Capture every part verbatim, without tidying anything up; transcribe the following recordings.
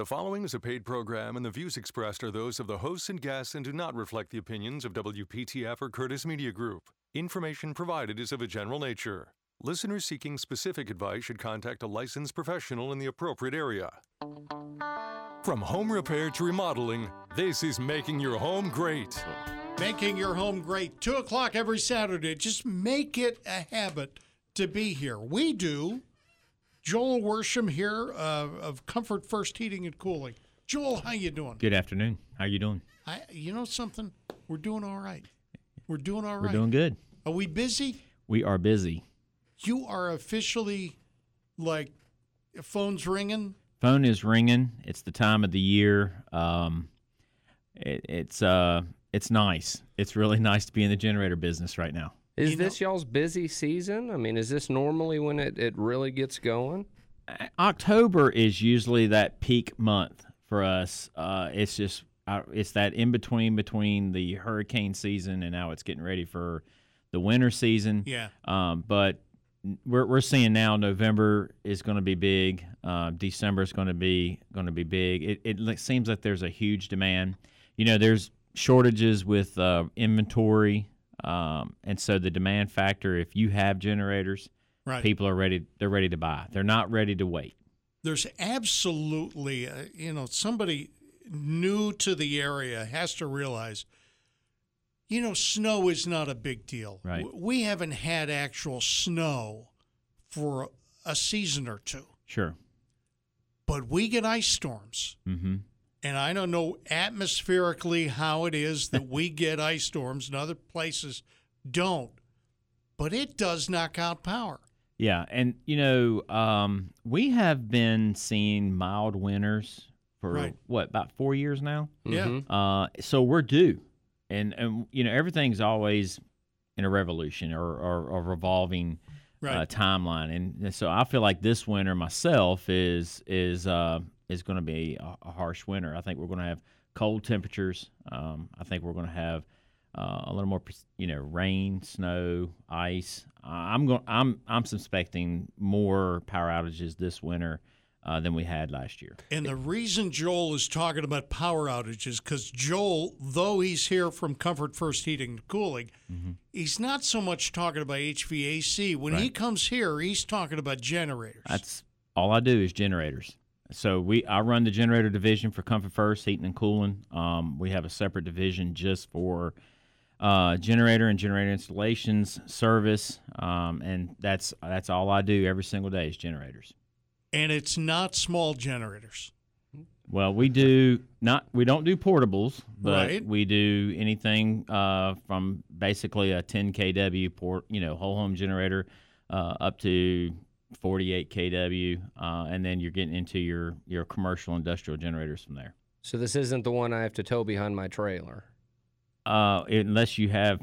The following is a paid program, and the views expressed are those of the hosts and guests and do not reflect the opinions of W P T F or Curtis Media Group. Information provided is of a general nature. Listeners seeking specific advice should contact a licensed professional in the appropriate area. From home repair to remodeling, this is Making Your Home Great. Making Your Home Great, two o'clock every Saturday. Just make it a habit to be here. We do. Joel Worsham here uh, of Comfort First Heating and Cooling. Joel, how you doing? Good afternoon. How you doing? I, you know something? We're doing all right. We're doing all right. We're doing good. Are we busy? We are busy. You are officially, like, phone's ringing? Phone is ringing. It's the time of the year. Um, it, it's uh, it's nice. It's really nice to be in the generator business right now. Is you this know, y'all's busy season? I mean, is this normally when it, it really gets going? October is usually that peak month for us. Uh, it's just uh, it's that in-between between the hurricane season and now it's getting ready for the winter season. Yeah. Um, but we're we're seeing now November is going to be big. Uh, December is going to be going to be big. It, it seems like there's a huge demand. You know, there's shortages with uh, inventory. Um, and so the demand factor, if you have generators, right. people are ready, they're ready to buy. They're not ready to wait. There's absolutely, uh, you know, somebody new to the area has to realize, you know, snow is not a big deal. Right. We haven't had actual snow for a season or two. Sure. But we get ice storms. Mm-hmm. And I don't know atmospherically how it is that we get ice storms and other places don't, but it does knock out power. Yeah, and, you know, um, we have been seeing mild winters for, right. what, about four years now? Yeah. Uh, so we're due. And, and, you know, everything's always in a revolution or, or a revolving right. uh, timeline. And, and so I feel like this winter myself is is uh, – is going to be a harsh winter. I think we're going to have cold temperatures. Um, I think we're going to have uh, a little more, you know, rain, snow, ice. Uh, I'm going. I'm I'm suspecting more power outages this winter uh, than we had last year. And the reason Joel is talking about power outages because Joel, though he's here from Comfort First Heating and Cooling, mm-hmm. he's not so much talking about H V A C. When right. he comes here, he's talking about generators. That's all I do is generators. So we, I run the generator division for Comfort First Heating and Cooling. Um, we have a separate division just for uh, generator and generator installations service, um, and that's that's all I do every single day is generators. And it's not small generators. Well, we do not. We don't do portables, but right. we do anything uh, from basically a ten kilowatt port, you know, whole home generator uh, up to forty-eight kilowatt, uh, and then you're getting into your, your commercial industrial generators from there. So this isn't the one I have to tow behind my trailer? Uh, unless you have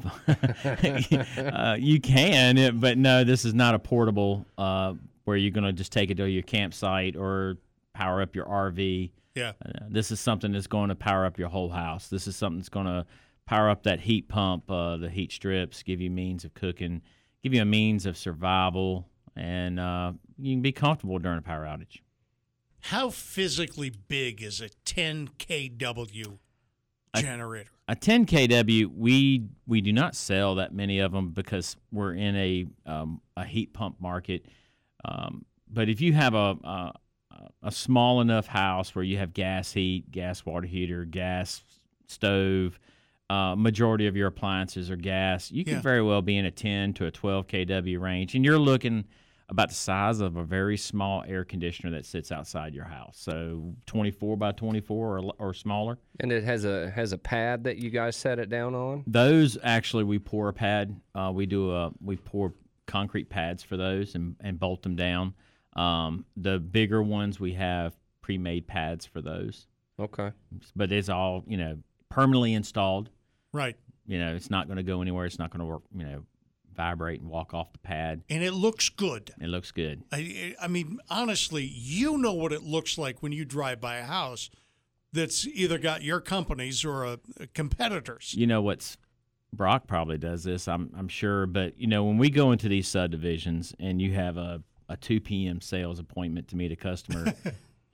– uh, you can, but no, this is not a portable uh, where you're going to just take it to your campsite or power up your R V. Yeah. Uh, this is something that's going to power up your whole house. This is something that's going to power up that heat pump, uh, the heat strips, give you means of cooking, give you a means of survival – and uh, you can be comfortable during a power outage. How physically big is a ten kilowatt generator? A, a ten kilowatt, we we do not sell that many of them because we're in a um, a heat pump market. Um, but if you have a, a a small enough house where you have gas heat, gas water heater, gas stove, Uh, majority of your appliances are gas, you could yeah. very well be in a ten to a twelve kilowatt range, and you're looking about the size of a very small air conditioner that sits outside your house. So twenty-four by twenty-four or, or smaller. And it has a has a pad that you guys set it down on? Those actually we pour a pad. Uh, we do a we pour concrete pads for those and, and bolt them down. Um, the bigger ones we have pre-made pads for those. Okay. But it's all, you know, permanently installed. Right. You know, it's not going to go anywhere. It's not going to work, you know, vibrate and walk off the pad. And it looks good. It looks good. I, I mean, honestly, you know what it looks like when you drive by a house that's either got your company's or a, a competitor's. You know what's Brock probably does this, I'm I'm sure. But, you know, when we go into these subdivisions and you have a, a two p.m. sales appointment to meet a customer,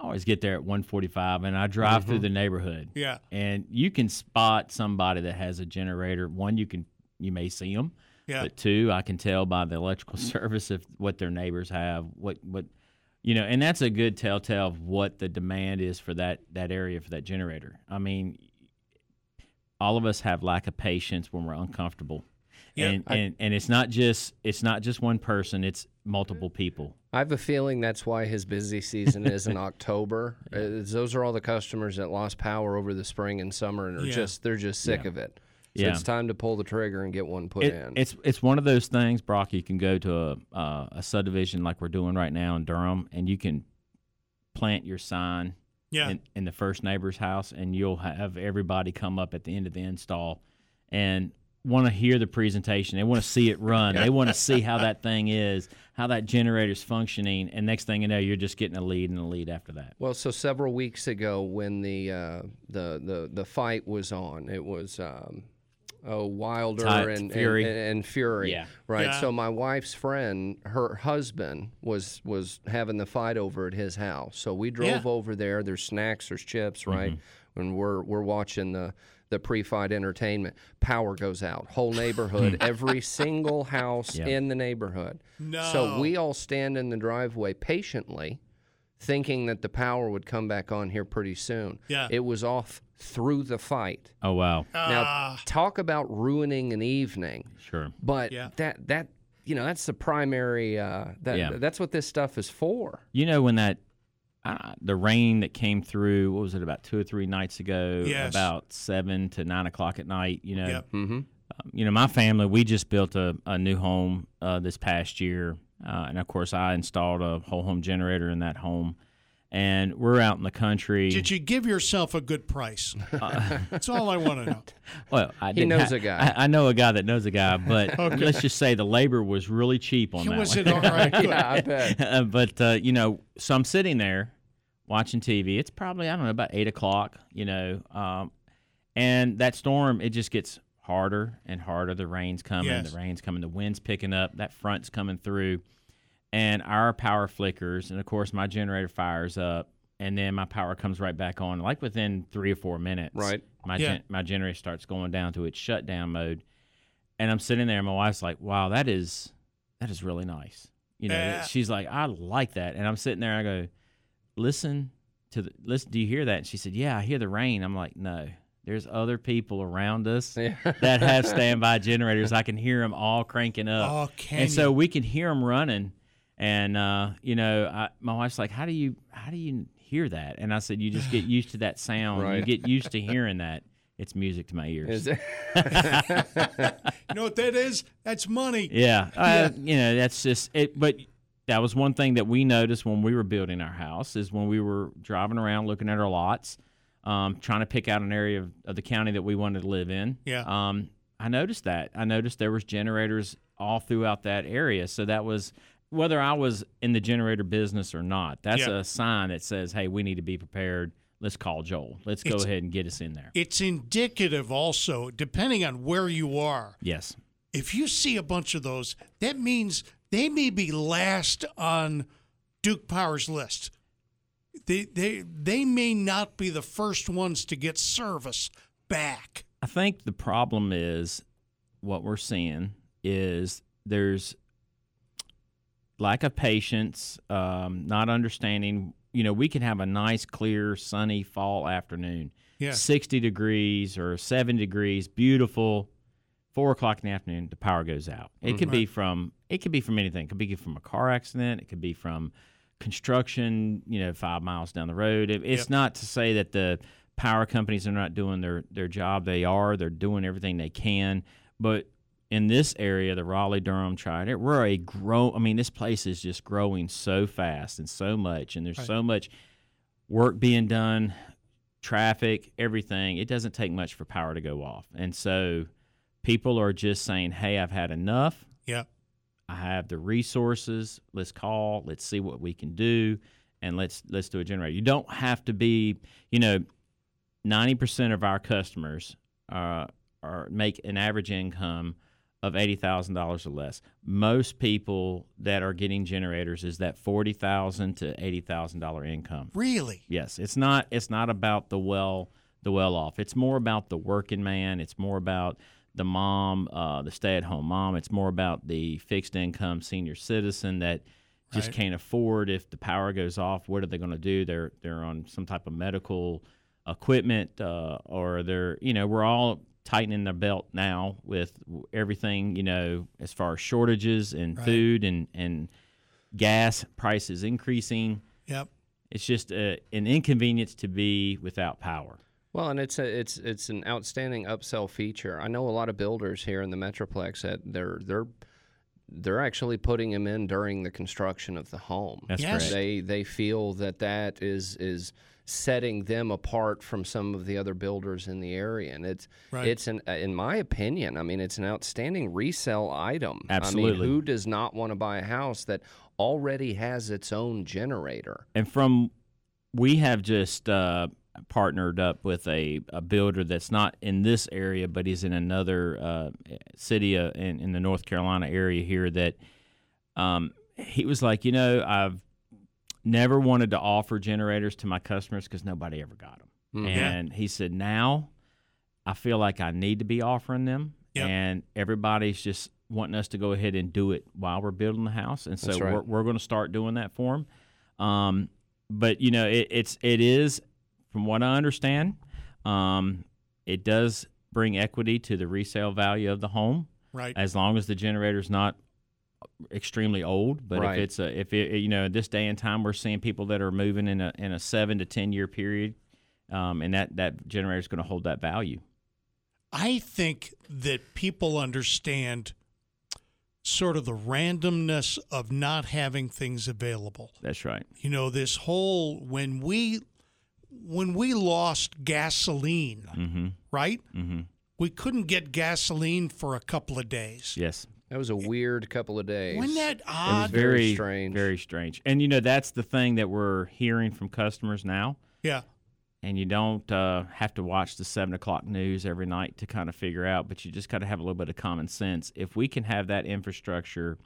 I always get there at one forty-five, and I drive mm-hmm. through the neighborhood. Yeah. And you can spot somebody that has a generator. One, you can you may see them. Yeah. But two, I can tell by the electrical service if what their neighbors have, what what you know, and that's a good telltale of what the demand is for that that area for that generator. I mean, all of us have lack of patience when we're uncomfortable. Yeah, and, I, and and it's not just it's not just one person, it's multiple people. I have a feeling that's why his busy season is in October. Yeah. uh, those are all the customers that lost power over the spring and summer and are yeah. just they're just sick yeah. of it. So yeah. it's time to pull the trigger and get one put it, in. It's it's one of those things, Brock, you can go to a, uh, a subdivision like we're doing right now in Durham, and you can plant your sign yeah. in, in the first neighbor's house, and you'll have everybody come up at the end of the install and want to hear the presentation. They want to see it run. They want to see how that thing is, how that generator's functioning, and next thing you know, you're just getting a lead and a lead after that. Well, so several weeks ago when the uh, the, the, the fight was on, it was um, – Oh, Wilder and Fury. And, and Fury, yeah. right? Yeah. So my wife's friend, her husband, was was having the fight over at his house. So we drove yeah. over there. There's snacks, there's chips, right? Mm-hmm. And we're we're watching the, the pre-fight entertainment. Power goes out. Whole neighborhood, every single house yeah. in the neighborhood. No. So we all stand in the driveway patiently, thinking that the power would come back on here pretty soon. Yeah. It was off through the fight. Oh, wow. Uh, now, talk about ruining an evening. Sure. But yeah. that, that you know, that's the primary, uh, that yeah. that's what this stuff is for. You know, when that, uh, the rain that came through, what was it, about two or three nights ago, yes. about seven to nine o'clock at night, you know. Yep. Mm-hmm. Um, you know, my family, we just built a, a new home uh, this past year. Uh, and, of course, I installed a whole home generator in that home. And we're out in the country. Did you give yourself a good price? Uh, That's all I want to know. Well, I he knows ha- a guy. I, I know a guy that knows a guy, but okay. let's just say the labor was really cheap on he that was one. Was it all right? Yeah, I bet. Uh, but, uh, you know, so I'm sitting there watching T V. It's probably, I don't know, about eight o'clock, you know. Um, and that storm, it just gets harder and harder. The rain's coming, yes. the rain's coming, the wind's picking up, that front's coming through, and our power flickers, and of course my generator fires up, and then my power comes right back on. Like within three or four minutes, right? My yeah. gen- my generator starts going down to its shutdown mode, and I'm sitting there, and my wife's like, "Wow, that is that is really nice," you know. Yeah. She's like, "I like that," and I'm sitting there, and I go, "Listen to the listen. Do you hear that?" And she said, "Yeah, I hear the rain." I'm like, "No. There's other people around us yeah. that have standby generators. I can hear them all cranking up. Oh, can and you? So we can hear them running. And, uh, you know, I, my wife's like, how do you how do you hear that? And I said, you just get used to that sound. Right. You get used to hearing that. It's music to my ears. Is it? You know what that is? That's money. Yeah. Uh, yeah. You know, that's just it. But that was one thing that we noticed when we were building our house is when we were driving around looking at our lots, Um, trying to pick out an area of, of the county that we wanted to live in. Yeah. Um, I noticed that. I noticed there was generators all throughout that area. So that was, whether I was in the generator business or not, that's yeah. a sign that says, hey, we need to be prepared. Let's call Joel. Let's it's, go ahead and get us in there. It's indicative also, depending on where you are. Yes. If you see a bunch of those, that means they may be last on Duke Power's list. They they they may not be the first ones to get service back. I think the problem is what we're seeing is there's lack of patience, um, not understanding. You know, we can have a nice, clear, sunny fall afternoon, yeah. sixty degrees or seventy degrees, beautiful. Four o'clock in the afternoon, the power goes out. It mm-hmm. could be from it could be from anything. It could be from a car accident. It could be from construction, you know, five miles down the road. It, it's yep. not to say that the power companies are not doing their, their job. They are. They're doing everything they can. But in this area, the Raleigh-Durham Triad, we're a grow. I mean, this place is just growing so fast and so much, and there's right. so much work being done, traffic, everything. It doesn't take much for power to go off. And so people are just saying, hey, I've had enough. Yep. I have the resources. Let's call. Let's see what we can do, and let's let's do a generator. You don't have to be, you know, ninety percent of our customers uh, are make an average income of eighty thousand dollars or less. Most people that are getting generators is that forty thousand dollars to eighty thousand dollars income. Really? Yes. It's not it's not about the well the well off. It's more about the working man. It's more about the mom, uh, the stay-at-home mom. It's more about the fixed income senior citizen that just right. can't afford. If the power goes off, what are they going to do? They're they're on some type of medical equipment uh, or they're, you know, we're all tightening their belt now with everything, you know, as far as shortages and right. food and, and gas prices increasing. Yep. It's just a, an inconvenience to be without power. Well, and it's a, it's it's an outstanding upsell feature. I know a lot of builders here in the Metroplex that they're they're they're actually putting them in during the construction of the home. That's yes. correct. They they feel that that is is setting them apart from some of the other builders in the area, and it's right. it's an in my opinion, I mean, it's an outstanding resale item. Absolutely. I mean, who does not want to buy a house that already has its own generator? And from we have just. Uh, partnered up with a, a builder that's not in this area, but he's in another uh, city uh, in, in the North Carolina area here that um, he was like, you know, I've never wanted to offer generators to my customers because nobody ever got them. Mm-hmm. And he said, now I feel like I need to be offering them. Yep. And everybody's just wanting us to go ahead and do it while we're building the house. And so that's right. we're, we're going to start doing that for them. Um, but, you know, it, it's, it is – from what I understand, um, it does bring equity to the resale value of the home, right? As long as the generator's not extremely old. But right. if it's a, if it, you know, this day and time, we're seeing people that are moving in a in a seven to ten year period, um, and that that generator's going to hold that value. I think that people understand sort of the randomness of not having things available. That's right. You know, this whole when we. When we lost gasoline, mm-hmm. right? Mm-hmm. We couldn't get gasoline for a couple of days. Yes. That was a weird couple of days. Wasn't that odd? It was very, very strange. Very strange. And, you know, that's the thing that we're hearing from customers now. Yeah. And you don't uh, have to watch the seven o'clock news every night to kind of figure out, but you just got to have a little bit of common sense. If we can have that infrastructure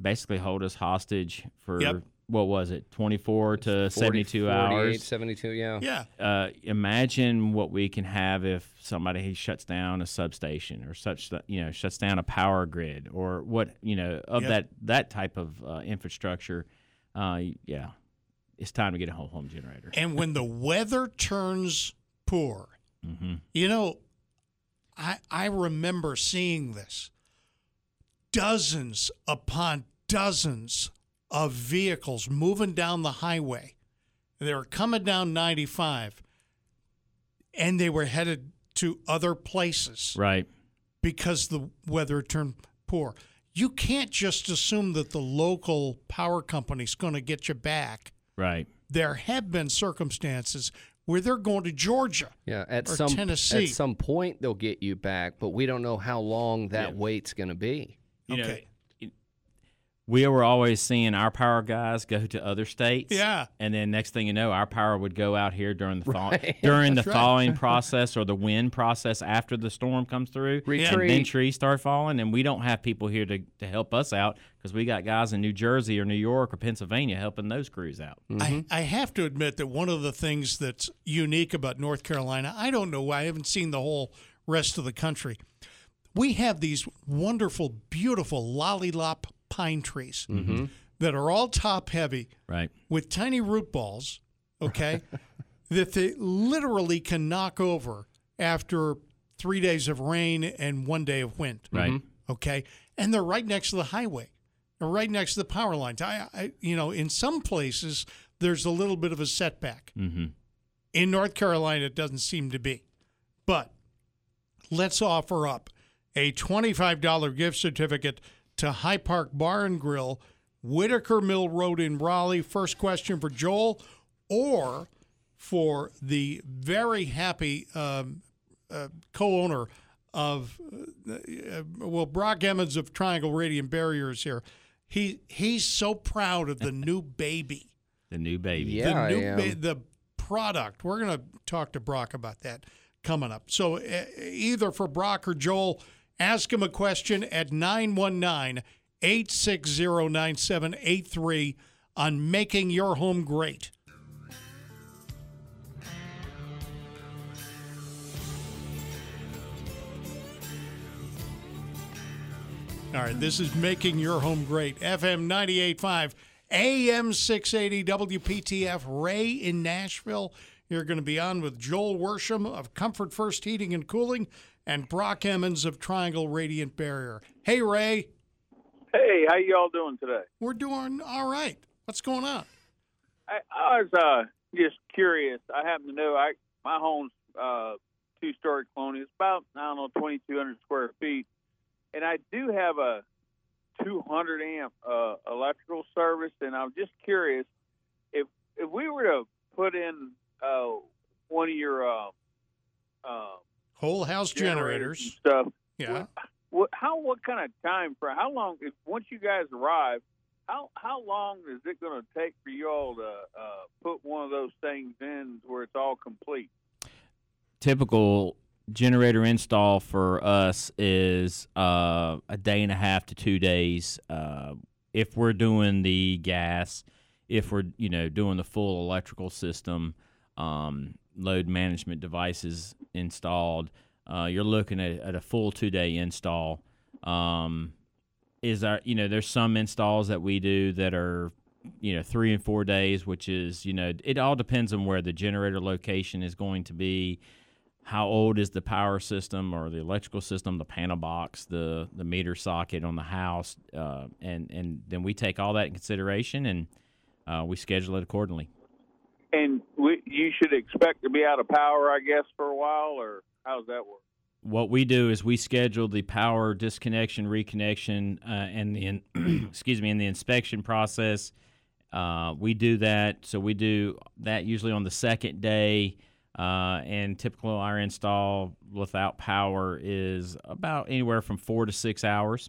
basically hold us hostage for yep. – what was it, twenty-four to forty, seventy-two hours? seventy-two, yeah. Yeah. Uh, imagine what we can have if somebody shuts down a substation or such, you know, shuts down a power grid or what, you know, of yep. that, that type of uh, infrastructure. Uh, yeah, it's time to get a whole home generator. And when the weather turns poor, mm-hmm. you know, I I remember seeing this. Dozens upon dozens of vehicles moving down the highway. They were coming down ninety-five, and they were headed to other places. Right. Because the weather turned poor. You can't just assume that the local power company's going to get you back. Right. There have been circumstances where they're going to Georgia yeah, at or some, Tennessee. At some point they'll get you back, but we don't know how long that yeah. wait's going to be. You okay. Know, we were always seeing our power guys go to other states. Yeah. And then next thing you know, our power would go out here during the thaw- right. during That's the right. thawing process or the wind process after the storm comes through. Retreat. And then trees start falling, and we don't have people here to, to help us out because we got guys in New Jersey or New York or Pennsylvania helping those crews out. Mm-hmm. I, I have to admit that one of the things that's unique about North Carolina, I don't know why, I haven't seen the whole rest of the country. We have these wonderful, beautiful lollipop pine trees mm-hmm. that are all top heavy right. with tiny root balls, okay, that they literally can knock over after three days of rain and one day of wind. Right. Okay. And they're right next to the highway. They're right next to the power lines. I, I you know, in some places there's a little bit of a setback. Mm-hmm. In North Carolina it doesn't seem to be. But let's offer up a twenty-five dollars gift certificate to High Park Bar and Grill, Whitaker Mill Road in Raleigh. First question for Joel or for the very happy um, uh, co-owner of, uh, uh, well, Brock Emmons of Triangle Radiant Barrier is here. He, he's so proud of the new baby. The new baby. Yeah, the, new I am. Ba- the product. We're going to talk to Brock about that coming up. So uh, either for Brock or Joel, Ask him a question at nine one nine, eight six zero, nine seven eight three on Making Your Home Great. All right, this is Making Your Home Great. F M ninety-eight point five, A M six eighty, W P T F. Ray in Nashville. You're going to be on with Joel Worsham of Comfort First Heating and Cooling and Brock Emmons of Triangle Radiant Barrier. Hey, Ray. Hey, how y'all doing today? We're doing all right. What's going on? I, I was uh, just curious. I happen to know I my home's uh, two-story colonial. It's about, I don't know, twenty-two hundred square feet. And I do have a two hundred amp uh, electrical service, and I'm just curious if if we were to put in uh, one of your uh, uh, whole house generators, generators stuff. Yeah. What, how what kind of time frame? How long? If, once you guys arrive, how how long is it going to take for y'all to uh, put one of those things in where it's all complete? Typical generator install for us is uh, a day and a half to two days. Uh, if we're doing the gas, if we're you know doing the full electrical system, um, load management devices installed, uh, you're looking at, at a full two day install. Um, is our you know there's some installs that we do that are you know three and four days, which is you know it all depends on where the generator location is going to be. How old is the power system or the electrical system, the panel box, the, the meter socket on the house, uh, and, and then we take all that in consideration, and uh, we schedule it accordingly. And we, you should expect to be out of power, I guess, for a while, or how does that work? What we do is we schedule the power disconnection, reconnection, uh, and the in, excuse me, and the inspection process. Uh, we do that, so we do that usually on the second day. Uh, and typical our install without power is about anywhere from four to six hours.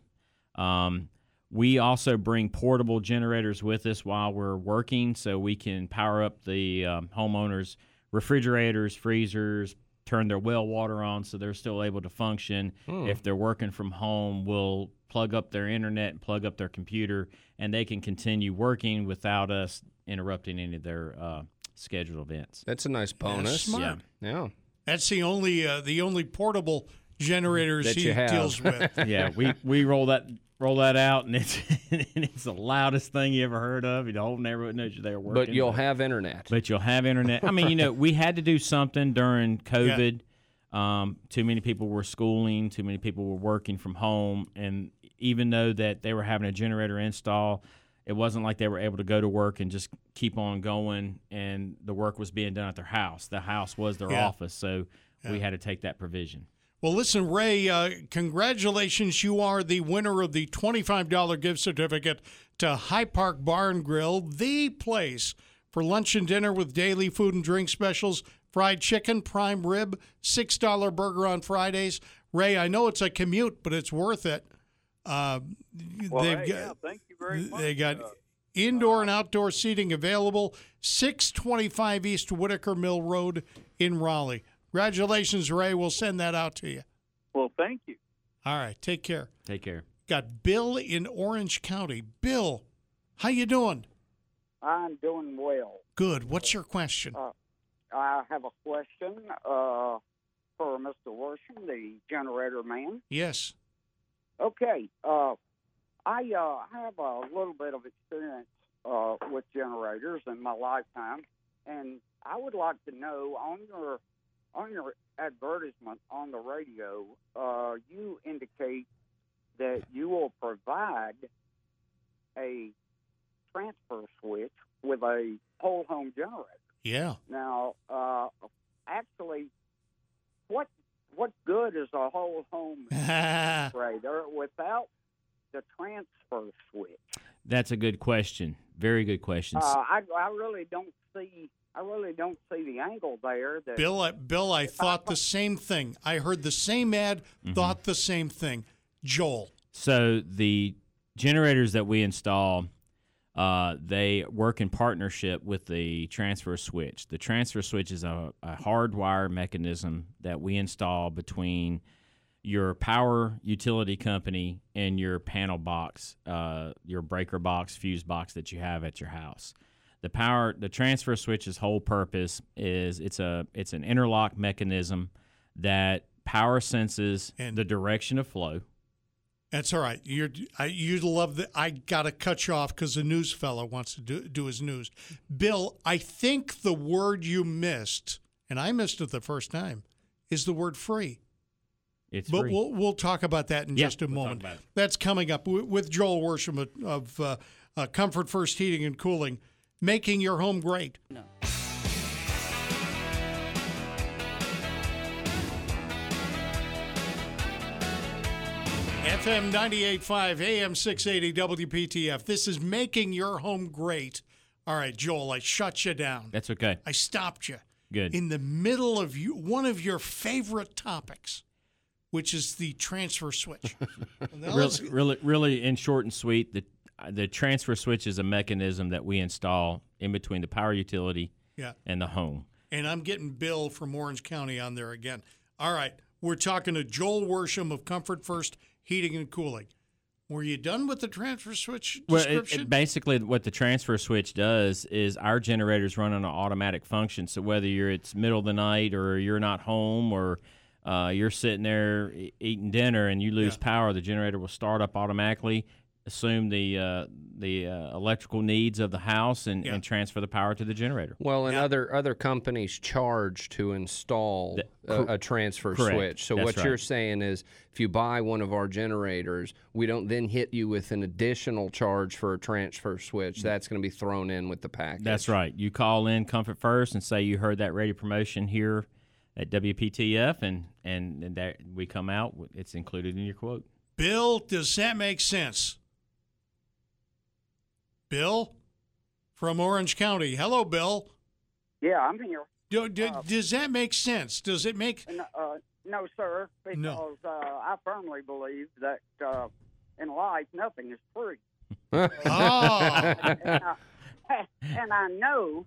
Um, we also bring portable generators with us while we're working, so we can power up the um, homeowners' refrigerators, freezers, turn their well water on so they're still able to function. Mm. If they're working from home, we'll plug up their internet and plug up their computer, and they can continue working without us interrupting any of their uh scheduled events. That's a nice bonus. Yeah. Yeah. That's the only uh, the only portable generators that he deals with. Yeah, we, we roll that roll that out, and it's and it's the loudest thing you ever heard of. The whole neighborhood knows you're there working. But you'll but, have internet. But you'll have internet. I mean, you know, we had to do something during COVID. Yeah. Um, too many people were schooling. Too many people were working from home. And even though that they were having a generator install, it wasn't like they were able to go to work and just keep on going, and the work was being done at their house. The house was their yeah. office, so yeah. we had to take that provision. Well, listen, Ray, uh, congratulations. You are the winner of the twenty-five dollars gift certificate to High Park Bar and Grill, the place for lunch and dinner with daily food and drink specials, fried chicken, prime rib, six dollar burger on Fridays. Ray, I know it's a commute, but it's worth it. Uh, well, they've hey, got, yeah, thank you very much. They got uh, indoor uh, and outdoor seating available, six twenty-five East Whitaker Mill Road in Raleigh. Congratulations, Ray. We'll send that out to you. Well, thank you. All right. Take care. Take care. Got Bill in Orange County. Bill, how you doing? I'm doing well. Good. What's your question? Uh, I have a question uh, for Mister Worsham, the generator man. Yes. Okay, uh, I uh, have a little bit of experience uh, with generators in my lifetime, and I would like to know on your on your advertisement on the radio, uh, you indicate that you will provide a transfer switch with a whole home generator. Yeah. Now, uh, actually, what? What good is a whole home generator without the transfer switch? That's a good question. Very good question. Uh, I, I really don't see. I really don't see the angle there. That Bill, I, Bill, I thought I, the same thing. I heard the same ad. Mm-hmm. Thought the same thing. Joel. So the generators that we install, uh, they work in partnership with the transfer switch. The transfer switch is a, a hardwire mechanism that we install between your power utility company and your panel box, uh, your breaker box, fuse box that you have at your house. The power, the transfer switch's whole purpose is it's a it's an interlock mechanism that power senses and the direction of flow. That's all right. You're, I, you love that. I got to cut you off because the news fella wants to do, do his news. Bill, I think the word you missed, and I missed it the first time, is the word free. It's but free. We'll, we'll talk about that in yeah, just a we'll moment. That's coming up with Joel Worsham of, of uh, uh, Comfort First Heating and Cooling, making your home great. No. F M ninety-eight point five, A M six eighty, W P T F. This is Making Your Home Great. All right, Joel, I shut you down. That's okay. I stopped you. Good. In the middle of you, one of your favorite topics, which is the transfer switch. really, really, really, in short and sweet, the the transfer switch is a mechanism that we install in between the power utility yeah. and the home. And I'm getting Bill from Orange County on there again. All right, we're talking to Joel Worsham of Comfort First Heating and Cooling. Were you done with the transfer switch description? Well, it, it basically what the transfer switch does is our generators run on an automatic function. So whether you're it's middle of the night or you're not home or uh, you're sitting there eating dinner and you lose yeah. power, the generator will start up automatically, assume the uh, the uh, electrical needs of the house, and, yeah. and transfer the power to the generator. Well, and yeah. other other companies charge to install the, a, a transfer correct. switch. So That's what right. you're saying is if you buy one of our generators, we don't then hit you with an additional charge for a transfer switch. That's going to be thrown in with the package. That's right. You call in Comfort First and say you heard that radio promotion here at W P T F, and, and, and that we come out. It's included in your quote. Bill, does that make sense? Bill from Orange County. Hello, Bill. Yeah, I'm here. Do, do, uh, does that make sense? Does it make... No, uh, no sir, because no. Uh, I firmly believe that uh, in life, nothing is free. oh! And I, and I know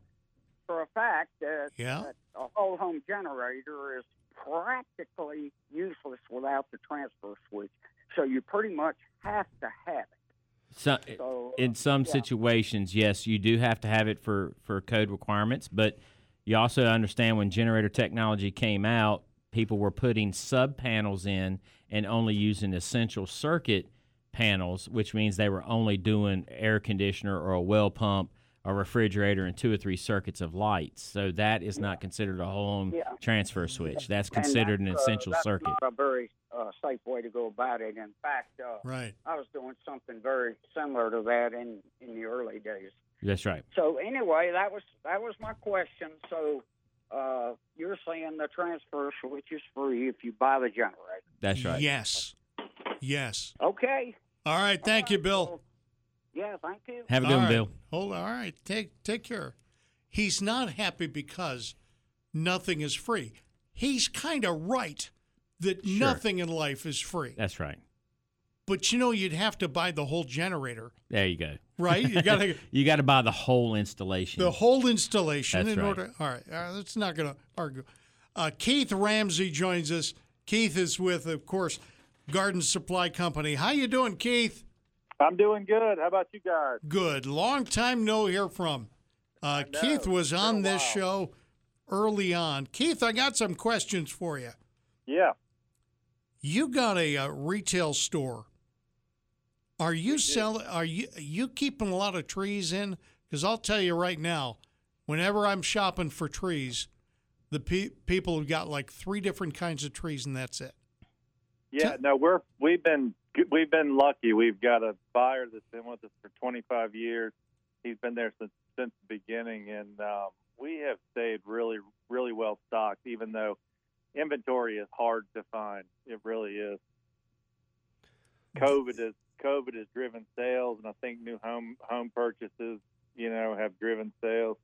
for a fact that, yeah. that a whole home generator is practically useless without the transfer switch, so you pretty much have to have it. So, so, uh, in some yeah. situations, yes, you do have to have it for, for code requirements, but you also understand when generator technology came out, people were putting sub-panels in and only using essential circuit panels, which means they were only doing air conditioner or a well pump, a refrigerator, and two or three circuits of lights. So that is yeah. not considered a whole home yeah. transfer switch. That's considered that's, an essential uh, that's circuit. Not a very Uh, safe way to go about it. In fact, uh, right. I was doing something very similar to that in, in the early days. That's right. So anyway, that was that was my question. So uh, you're saying the transfer switch is free if you buy the generator. That's right. Yes. Yes. Okay. All right. Thank all right. you, Bill. Well, yeah. Thank you. Have a good one, right. Bill. Hold on. All right. Take take care. He's not happy because nothing is free. He's kind of right. That sure. nothing in life is free. That's right. But, you know, you'd have to buy the whole generator. There you go. Right? You got to you got to buy the whole installation. The whole installation. That's in right. Order, all right. All right. That's not going to argue. Uh, Keith Ramsey joins us. Keith is with, of course, Garden Supply Company. How you doing, Keith? I'm doing good. How about you guys? Good. Long time no hear from. Uh, Keith was on this show early on. Keith, I got some questions for you. Yeah. You got a, a retail store. Are you selling? Are you you keeping a lot of trees in? Because I'll tell you right now, whenever I'm shopping for trees, the pe- people have got like three different kinds of trees, and that's it. Yeah, T- no, we're we've been we've been lucky. We've got a buyer that's been with us for twenty-five years. He's been there since since the beginning, and um, we have stayed really really well stocked, even though. Inventory is hard to find. It really is. COVID is COVID has driven sales, and I think new home home purchases, you know, have driven sales.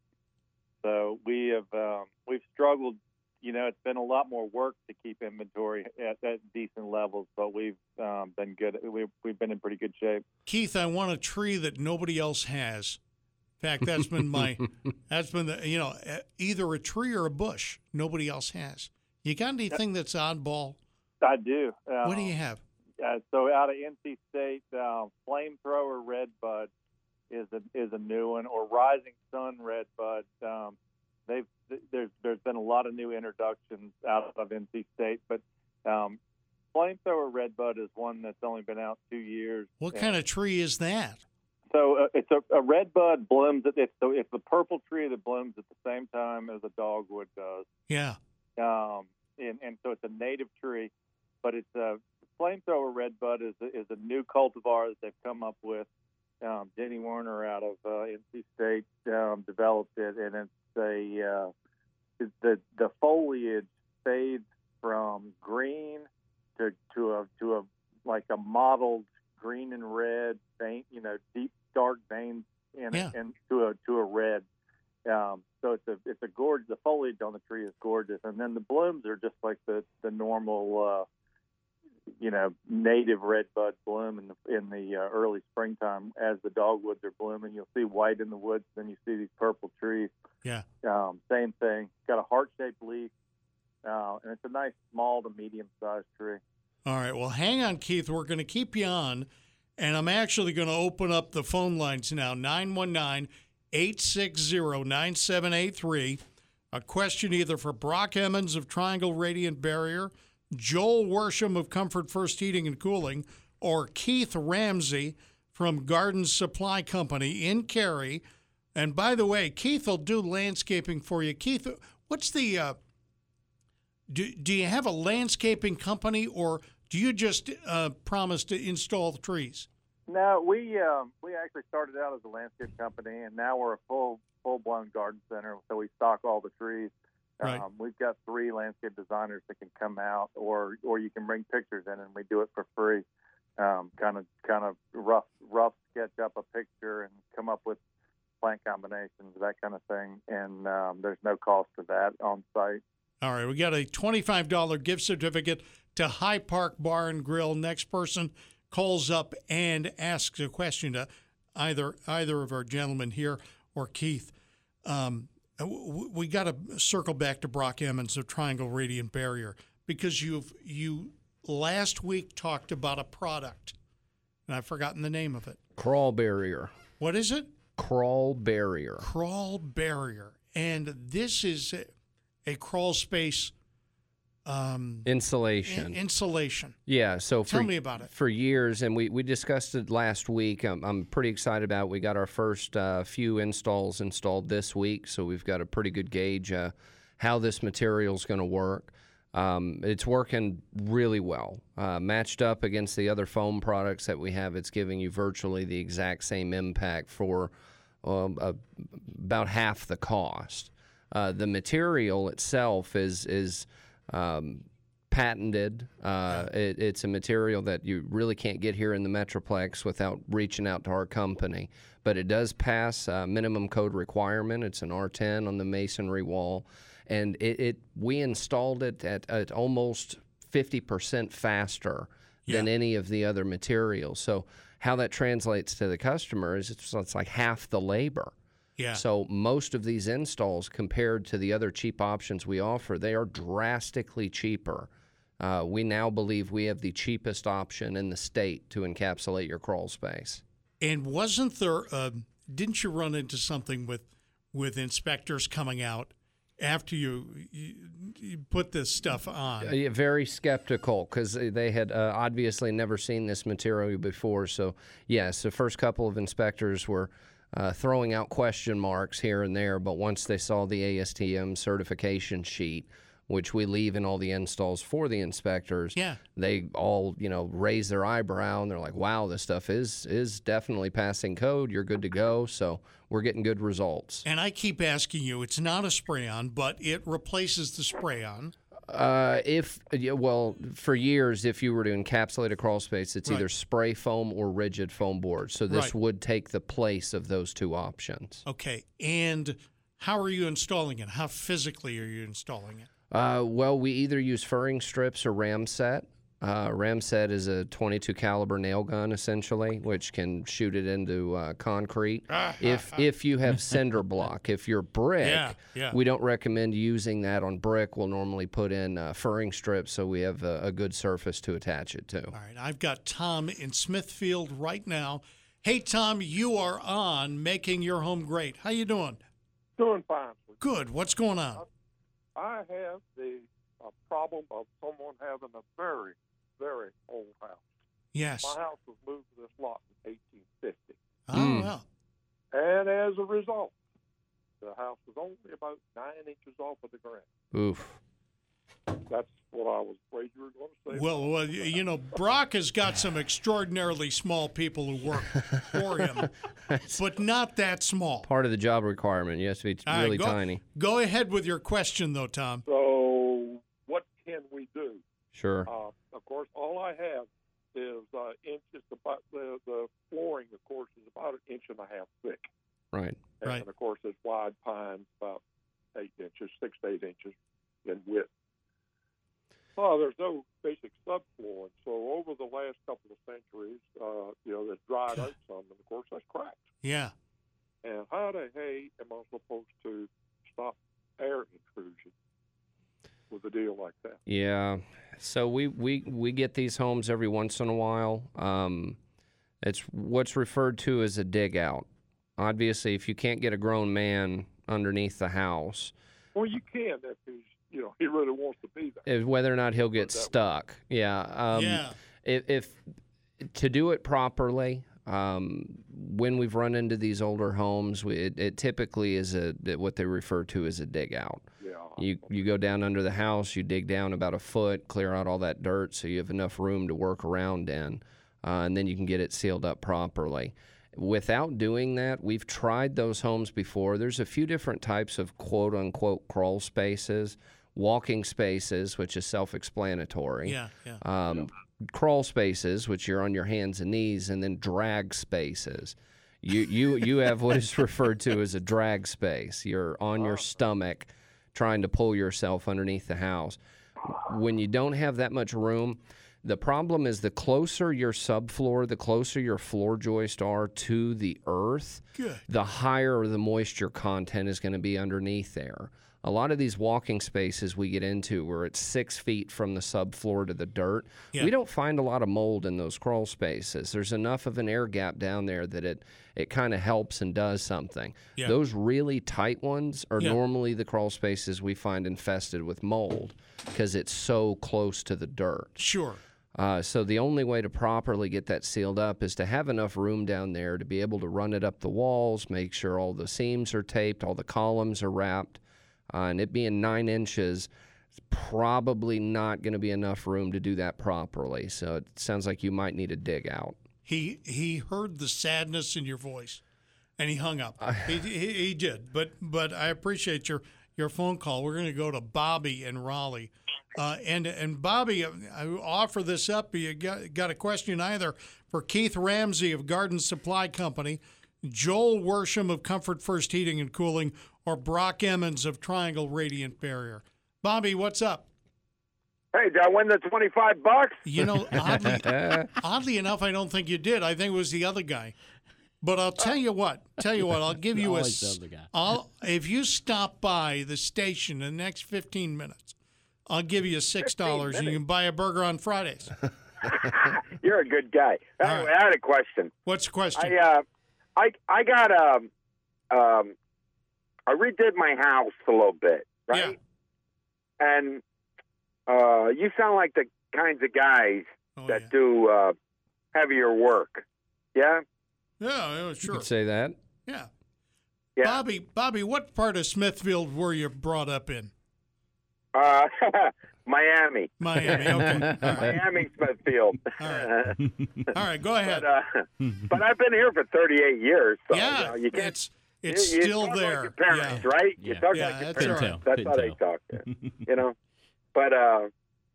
So we have um, we've struggled. You know, it's been a lot more work to keep inventory at, at decent levels, but we've um, been good. We've we've been in pretty good shape. Keith, I want a tree that nobody else has. In fact, that's been my that's been the you know either a tree or a bush nobody else has. You got anything that's oddball? I do. Um, what do you have? Uh, so out of N C State, uh, Flamethrower Redbud is a is a new one, or Rising Sun Redbud. Um, they've there's there's been a lot of new introductions out of N C State, but um, Flamethrower Redbud is one that's only been out two years. What and kind of tree is that? So uh, it's a, a redbud blooms. It's the, it's the purple tree that blooms at the same time as a dogwood does. Yeah. Um, and, and so it's a native tree, but it's a Flamethrower Redbud is a, is a new cultivar that they've come up with. Um, Denny Werner out of uh, N C State um, developed it, and it's a uh, it's the the foliage fades from green to to a to a like a mottled green and red vein, you know, deep dark veins in yeah. and to a to a red. Um, so it's a it's a gorgeous. The foliage on the tree is gorgeous, and then the blooms are just like the the normal. Uh, you know, native redbud bloom in the, in the uh, early springtime as the dogwoods are blooming. You'll see white in the woods, then you see these purple trees. Yeah. Um, same thing. It's got a heart-shaped leaf, uh, and it's a nice small to medium-sized tree. All right. Well, hang on, Keith. We're going to keep you on, and I'm actually going to open up the phone lines now, nine one nine, eight six zero, nine seven eight three. A question either for Brock Emmons of Triangle Radiant Barrier, Joel Worsham of Comfort First Heating and Cooling, or Keith Ramsey from Garden Supply Company in Cary. And by the way, Keith will do landscaping for you. Keith, what's the uh, do, do you have a landscaping company, or do you just uh, promise to install the trees? No, we um, we actually started out as a landscape company, and now we're a full full-blown garden center, so we stock all the trees. Right. Um, we've got three landscape designers that can come out, or or you can bring pictures in, and we do it for free. Um, kind of kind of rough rough sketch up a picture and come up with plant combinations, that kind of thing. And um, there's no cost for that on site. All right, we got a twenty-five dollars gift certificate to High Park Bar and Grill. Next person calls up and asks a question to either either of our gentlemen here or Keith. Um, We got to circle back to Brock Emmons of Triangle Radiant Barrier, because you've you last week talked about a product, and I've forgotten the name of it. Crawl Barrier. What is it? Crawl Barrier. Crawl Barrier. And this is a, a crawl space um, insulation. In, insulation. Yeah. So for, tell me about it. For years, and we, we discussed it last week. I'm, I'm pretty excited about it. We got our first uh, few installs installed this week, so we've got a pretty good gauge uh, how this material is going to work. Um, it's working really well. Uh, matched up against the other foam products that we have, it's giving you virtually the exact same impact for uh, uh, about half the cost. Uh, the material itself is is Um, patented. Uh, it, it's a material that you really can't get here in the Metroplex without reaching out to our company. But it does pass uh, minimum code requirement. It's an R ten on the masonry wall. And it, it we installed it at, at almost fifty percent faster yeah. than any of the other materials. So how that translates to the customer is it's, it's like half the labor. Yeah. So most of these installs, compared to the other cheap options we offer, they are drastically cheaper. Uh, we now believe we have the cheapest option in the state to encapsulate your crawl space. And wasn't there a, didn't you run into something with with inspectors coming out after you, you, you put this stuff on? Yeah, very skeptical, because they had uh, obviously never seen this material before. So, yes, the first couple of inspectors were Uh, throwing out question marks here and there, but once they saw the A S T M certification sheet, which we leave in all the installs for the inspectors, yeah. they all, you know, raise their eyebrow, and they're like, wow, this stuff is is definitely passing code. You're good to go. So we're getting good results. And I keep asking you, it's not a spray-on, but it replaces the spray-on. Uh, if well, for years, if you were to encapsulate a crawl space, it's right. either spray foam or rigid foam board. So this right. would take the place of those two options. Okay. And how are you installing it? How physically are you installing it? Uh, well, we either use furring strips or Ramset. Uh, Ramset is a twenty-two caliber nail gun, essentially, which can shoot it into uh, concrete. Ah, if ah, if you have cinder block, if you're brick, yeah, yeah. we don't recommend using that on brick. We'll normally put in uh, furring strips so we have a, a good surface to attach it to. All right, I've got Tom in Smithfield right now. Hey, Tom, you are on Making Your Home Great. How you doing? Doing fine. Good. What's going on? I have the uh, problem of someone having a very very old house. Yes. My house was moved to this lot in eighteen fifty. Oh, mm. wow. And as a result, the house was only about nine inches off of the ground. Oof. That's what I was afraid you were going to say. Well, well you know, Brock has got some extraordinarily small people who work for him, but not that small. Part of the job requirement. You have to be All really right, go, tiny. Go ahead with your question, though, Tom. So what can we do? Sure. Uh, Of course, all I have is uh, inches about the, the flooring. Of course, is about an inch and a half thick. Right, and right. And of course, it's wide pine, about eight inches, six to eight inches in width. So there's no basic subflooring. So over the last couple of centuries, uh, you know, that's dried out some, and of course, that's cracked. Yeah. And how the hay am I supposed to stop air intrusion with a deal like that? Yeah. So we, we, we get these homes every once in a while. Um, it's what's referred to as a dig out. Obviously, if you can't get a grown man underneath the house. Well, you can if he's, you know, he really wants to be there. Whether or not he'll get stuck. Yeah. Um, yeah. If, if to do it properly, um, when we've run into these older homes, we, it, it typically is a what they refer to as a dig out. You you go down under the house, you dig down about a foot, clear out all that dirt so you have enough room to work around in, uh, and then you can get it sealed up properly. Without doing that, we've tried those homes before. There's a few different types of quote-unquote crawl spaces, walking spaces, which is self-explanatory. Yeah, yeah. Um, yeah. Crawl spaces, which you're on your hands and knees, and then drag spaces. You, you, you have what is referred to as a drag space. You're on your stomach trying to pull yourself underneath the house. When you don't have that much room, the problem is the closer your subfloor, the closer your floor joists are to the earth, Good. the higher the moisture content is going to be underneath there. A lot of these walking spaces we get into where it's six feet from the subfloor to the dirt, yeah. we don't find a lot of mold in those crawl spaces. There's enough of an air gap down there that it, it kind of helps and does something. Yeah. Those really tight ones are yeah. normally the crawl spaces we find infested with mold because it's so close to the dirt. Sure. Uh, so the only way to properly get that sealed up is to have enough room down there to be able to run it up the walls, make sure all the seams are taped, all the columns are wrapped. Uh, and it being nine inches, it's probably not going to be enough room to do that properly. So it sounds like you might need a dig out. He he heard the sadness in your voice, and he hung up. Uh, he, he he did. But but I appreciate your, your phone call. We're going to go to Bobby in Raleigh, uh, and and Bobby, I offer this up. You got got a question either for Keith Ramsey of Garden Supply Company, Joel Worsham of Comfort First Heating and Cooling, or Brock Emmons of Triangle Radiant Barrier. Bobby, what's up? Hey, did I win the twenty-five bucks? You know, oddly, oddly enough, I don't think you did. I think it was the other guy. But I'll tell you what. Tell you what. I'll give you a. The other guy. I'll, if you stop by the station in the next fifteen minutes, I'll give you six dollars and you can buy a burger on Fridays. You're a good guy. I, right. I had a question. What's the question? I uh, I I got a. Um, um, I redid my house a little bit, right? Yeah. And uh, you sound like the kinds of guys oh, that yeah. do uh, heavier work, yeah? Yeah, sure. You could say that. Yeah. yeah. Bobby, Bobby, what part of Smithfield were you brought up in? Uh, Miami. Miami, okay. All right. Miami, Smithfield. All right, All right go ahead. But, uh, but I've been here for thirty-eight years. So, yeah, you know, you can't... it's... It's you, still you talk there. Like your parents, yeah. right? You yeah. talk yeah, like your that's parents. Right. That's Pintel. How they talk there. You know? But uh,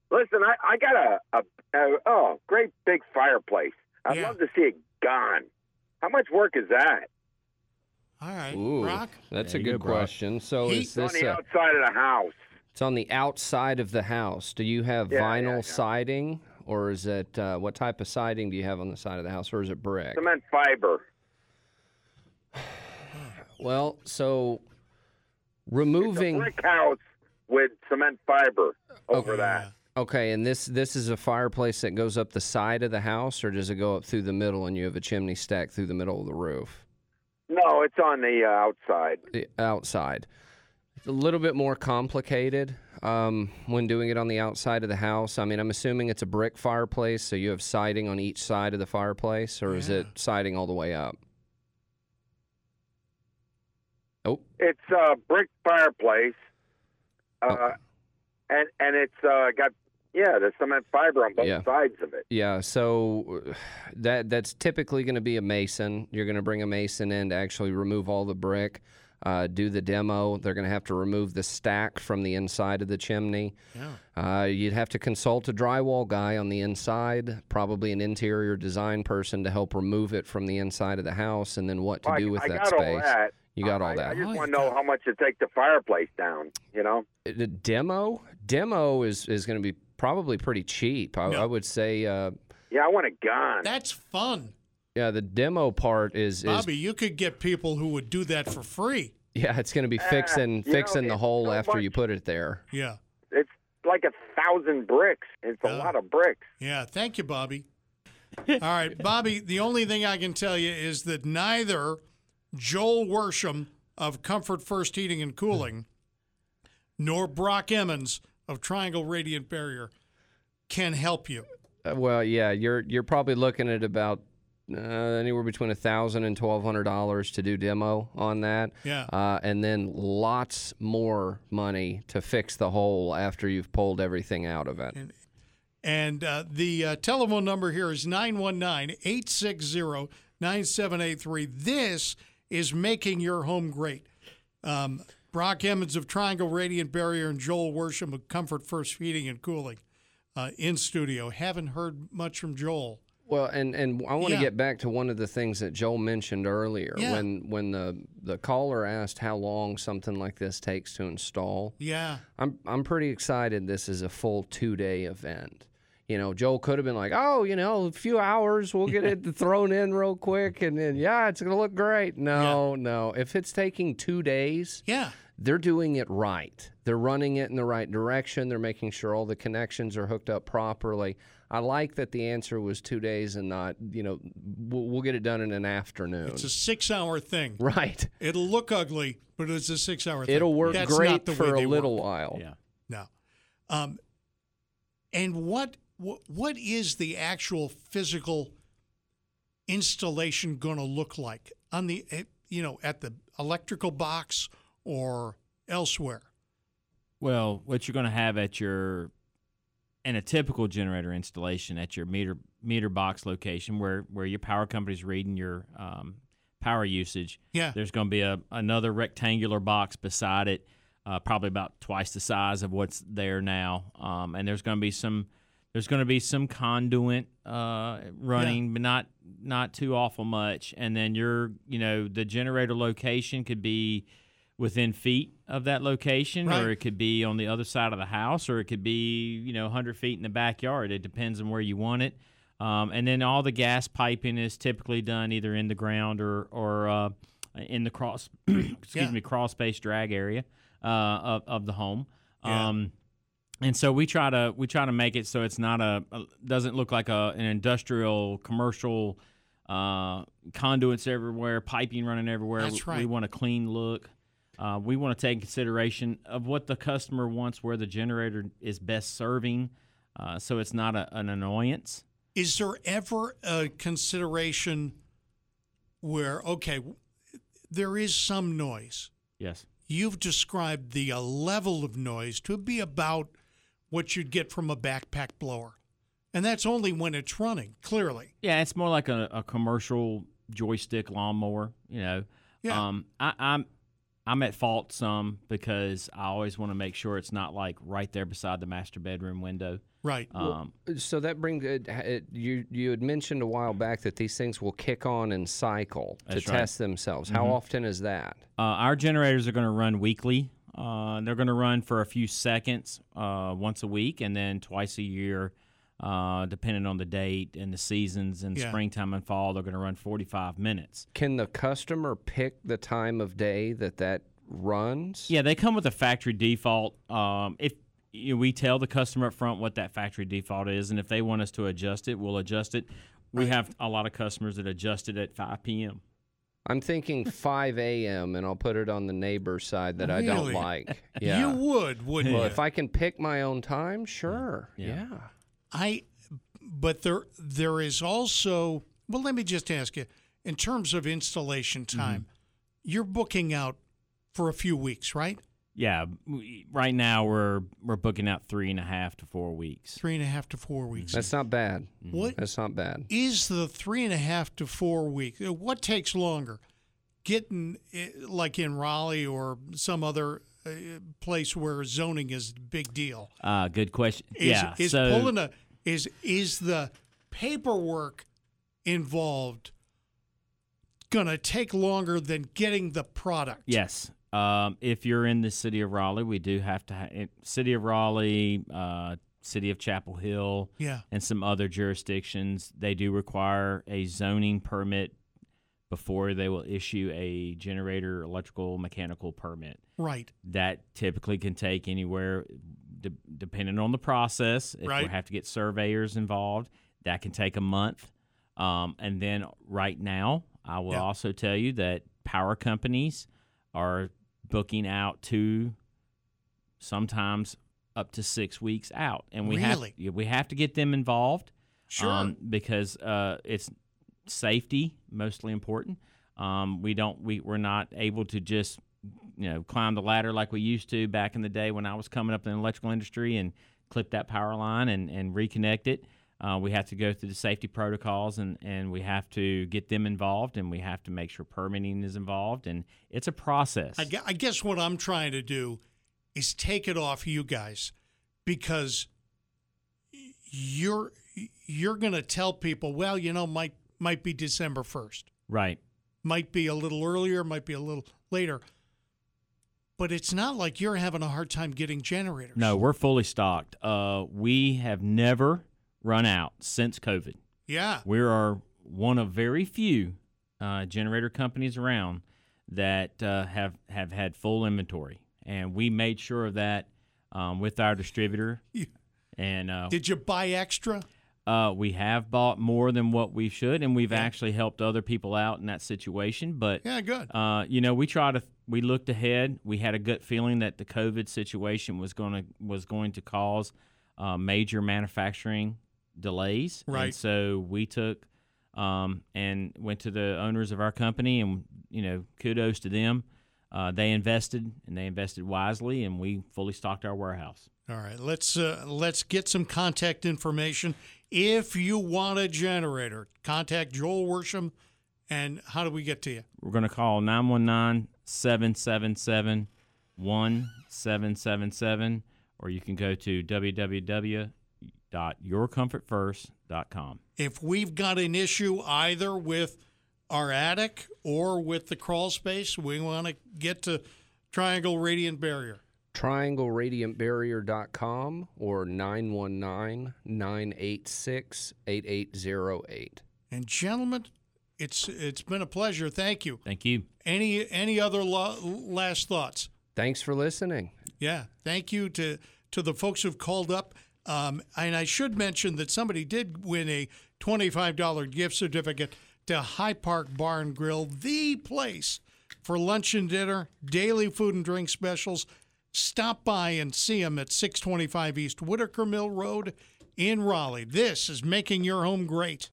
listen, I, I got a, a, a oh great big fireplace. I'd yeah. love to see it gone. How much work is that? All right. Ooh, Brock? That's there a good go, question. So Heat is this on the a, outside of the house. It's on the outside of the house. Do you have yeah, vinyl yeah, yeah. siding? or is it uh, what type of siding do you have on the side of the house, or is it brick? Cement fiber. Well, so removing... It's a brick house with cement fiber over okay. that. Okay, and this this is a fireplace that goes up the side of the house, or does it go up through the middle and you have a chimney stack through the middle of the roof? No, it's on the uh, outside. The outside. It's a little bit more complicated um, when doing it on the outside of the house. I mean, I'm assuming it's a brick fireplace, so you have siding on each side of the fireplace, or yeah. is it siding all the way up? Oh. It's a brick fireplace, uh, oh. and, and it's uh, got... Yeah, there's cement fiber on both yeah. sides of it. Yeah, so that that's typically going to be a mason. You're going to bring a mason in to actually remove all the brick, uh, do the demo. They're going to have to remove the stack from the inside of the chimney. Yeah. Uh, you'd have to consult a drywall guy on the inside, probably an interior design person to help remove it from the inside of the house, and then what to well, do I, with I that got space. All that. You got all I, that. I just want to know how much it takes to fireplace down, you know? The demo? Demo is, is going to be probably pretty cheap. I, no. I would say. Uh, yeah, I want a gun. That's fun. Yeah, the demo part is. Bobby, is, you could get people who would do that for free. Yeah, it's going to be fixing uh, fixing know, the hole so after much. You put it there. Yeah, it's like a thousand bricks. It's a uh, lot of bricks. Yeah, thank you, Bobby. All right, Bobby. The only thing I can tell you is that neither Joel Worsham of Comfort First Heating and Cooling nor Brock Emmons of Triangle Radiant Barrier can help you. Uh, well, yeah, you're you're probably looking at about uh, anywhere between one thousand dollars and twelve hundred dollars to do demo on that. Yeah. Uh, and then lots more money to fix the hole after you've pulled everything out of it. And, and uh, the uh, telephone number here is nine one nine, eight six zero, nine seven eight three. This is making your home great. Um Brock Emmons of Triangle Radiant Barrier and Joel Worsham of Comfort First Heating and Cooling uh, in studio. Haven't heard much from Joel. Well, and, and I want to yeah. get back to one of the things that Joel mentioned earlier. Yeah. When when the, the caller asked how long something like this takes to install. Yeah. I'm I'm pretty excited this is a full two-day event. You know, Joel could have been like, oh, you know, a few hours, we'll get it thrown in real quick, and then, yeah, it's going to look great. No, yeah. no. If it's taking two days... Yeah. They're doing it right. They're running it in the right direction. They're making sure all the connections are hooked up properly. I like that the answer was two days and not, you know, we'll, we'll get it done in an afternoon. It's a six-hour thing. Right. It'll look ugly, but it's a six-hour thing. It'll work That's great for a little work. While. Yeah. No. Um, and what what is the actual physical installation going to look like on the, you know, at the electrical box or elsewhere? Well, what you're going to have at your, in a typical generator installation, at your meter meter box location where, where your power company's reading your um, power usage, yeah. there's going to be a another rectangular box beside it, uh, probably about twice the size of what's there now, um, and there's going to be some there's going to be some conduit uh, running, yeah. but not not too awful much. And then your you know the generator location could be within feet of that location, right. or it could be on the other side of the house, or it could be, you know, one hundred feet in the backyard. It depends on where you want it. Um, and then all the gas piping is typically done either in the ground or or uh, in the cross, excuse yeah. me, crawl space drag area uh, of of the home. Yeah. Um, and so we try to we try to make it so it's not a, a doesn't look like a an industrial commercial uh, conduits everywhere, piping running everywhere. That's right. We, we want a clean look. Uh, we want to take consideration of what the customer wants, where the generator is best serving, uh, so it's not a, an annoyance. Is there ever a consideration where, okay, there is some noise? Yes. You've described the uh, level of noise to be about what you'd get from a backpack blower, and that's only when it's running, clearly. Yeah, it's more like a, a commercial joystick lawnmower, you know. Yeah. Um, I, I'm... I'm at fault some because I always want to make sure it's not like right there beside the master bedroom window. Right. Um, well, so that brings it, it, you you had mentioned a while back that these things will kick on and cycle to right. test themselves. Mm-hmm. How often is that? Uh, our generators are going to run weekly. Uh, they're going to run for a few seconds uh, once a week, and then twice a year Uh, depending on the date and the seasons, in yeah. springtime and fall, they're going to run forty-five minutes. Can the customer pick the time of day that that runs? Yeah, they come with a factory default. Um, if you know, we tell the customer up front what that factory default is, and if they want us to adjust it, we'll adjust it. We right. have a lot of customers that adjust it at five p.m. I'm thinking five a.m., and I'll put it on the neighbor side that really? I don't like. Yeah. You would, wouldn't well, you? Well, if I can pick my own time, sure. Yeah. yeah. yeah. I, but there there is also, well, let me just ask you, in terms of installation time, mm-hmm. you're booking out for a few weeks, right? Yeah. We, right now we're we're booking out three and a half to four weeks. Three and a half to four weeks. That's not bad. Mm-hmm. What That's not bad. Is the three and a half to four weeks, what takes longer? Getting, like in Raleigh or some other place where zoning is a big deal? Uh, good question. Is, yeah. Is so, pulling a... Is is the paperwork involved going to take longer than getting the product? Yes. Um, if you're in the city of Raleigh, we do have to ha- – city of Raleigh, uh, city of Chapel Hill, yeah. and some other jurisdictions, they do require a zoning permit before they will issue a generator, electrical, mechanical permit. Right. That typically can take anywhere – De- depending on the process, if right. we have to get surveyors involved, that can take a month. Um, and then right now, I will yeah. also tell you that power companies are booking out to sometimes up to six weeks out, and we really? have we have to get them involved, sure, um, because uh, it's safety mostly important. Um, we don't we we're not able to just, you know, climb the ladder like we used to back in the day when I was coming up in the electrical industry and clip that power line and, and reconnect it. Uh, we have to go through the safety protocols, and, and we have to get them involved, and we have to make sure permitting is involved, and it's a process. I, I guess what I'm trying to do is take it off you guys, because you're you're going to tell people, well, you know, might might be December first. Right. Might be a little earlier, might be a little later. But it's not like you're having a hard time getting generators. No, we're fully stocked. Uh, we have never run out since COVID. Yeah. We are one of very few uh, generator companies around that uh, have, have had full inventory. And we made sure of that um, with our distributor. You, and uh, Did you buy extra? Uh, we have bought more than what we should, and we've yeah. actually helped other people out in that situation. But yeah, good. Uh, you know, we try to we looked ahead. We had a gut feeling that the COVID situation was going to was going to cause uh, major manufacturing delays. Right. And so we took um, and went to the owners of our company, and you know, kudos to them. Uh, they invested, and they invested wisely, and we fully stocked our warehouse. All right, let's uh, let's get some contact information. If you want a generator, contact Joel Worsham, and how do we get to you? We're going to call nine one nine, seven seven seven, one seven seven seven, or you can go to w w w dot your comfort first dot com. If we've got an issue either with our attic or with the crawl space, we want to get to Triangle Radiant Barrier. triangle radiant barrier dot com or nine one nine, nine eight six, eight eight zero eight. And gentlemen, it's it's been a pleasure. Thank you. Thank you. Any any other lo- last thoughts? Thanks for listening. Yeah, thank you to to the folks who've called up. Um, and I should mention that somebody did win a twenty-five dollars gift certificate to High Park Bar and Grill, the place for lunch and dinner, daily food and drink specials. Stop by and see them at six twenty-five East Whitaker Mill Road in Raleigh. This is Making Your Home Great.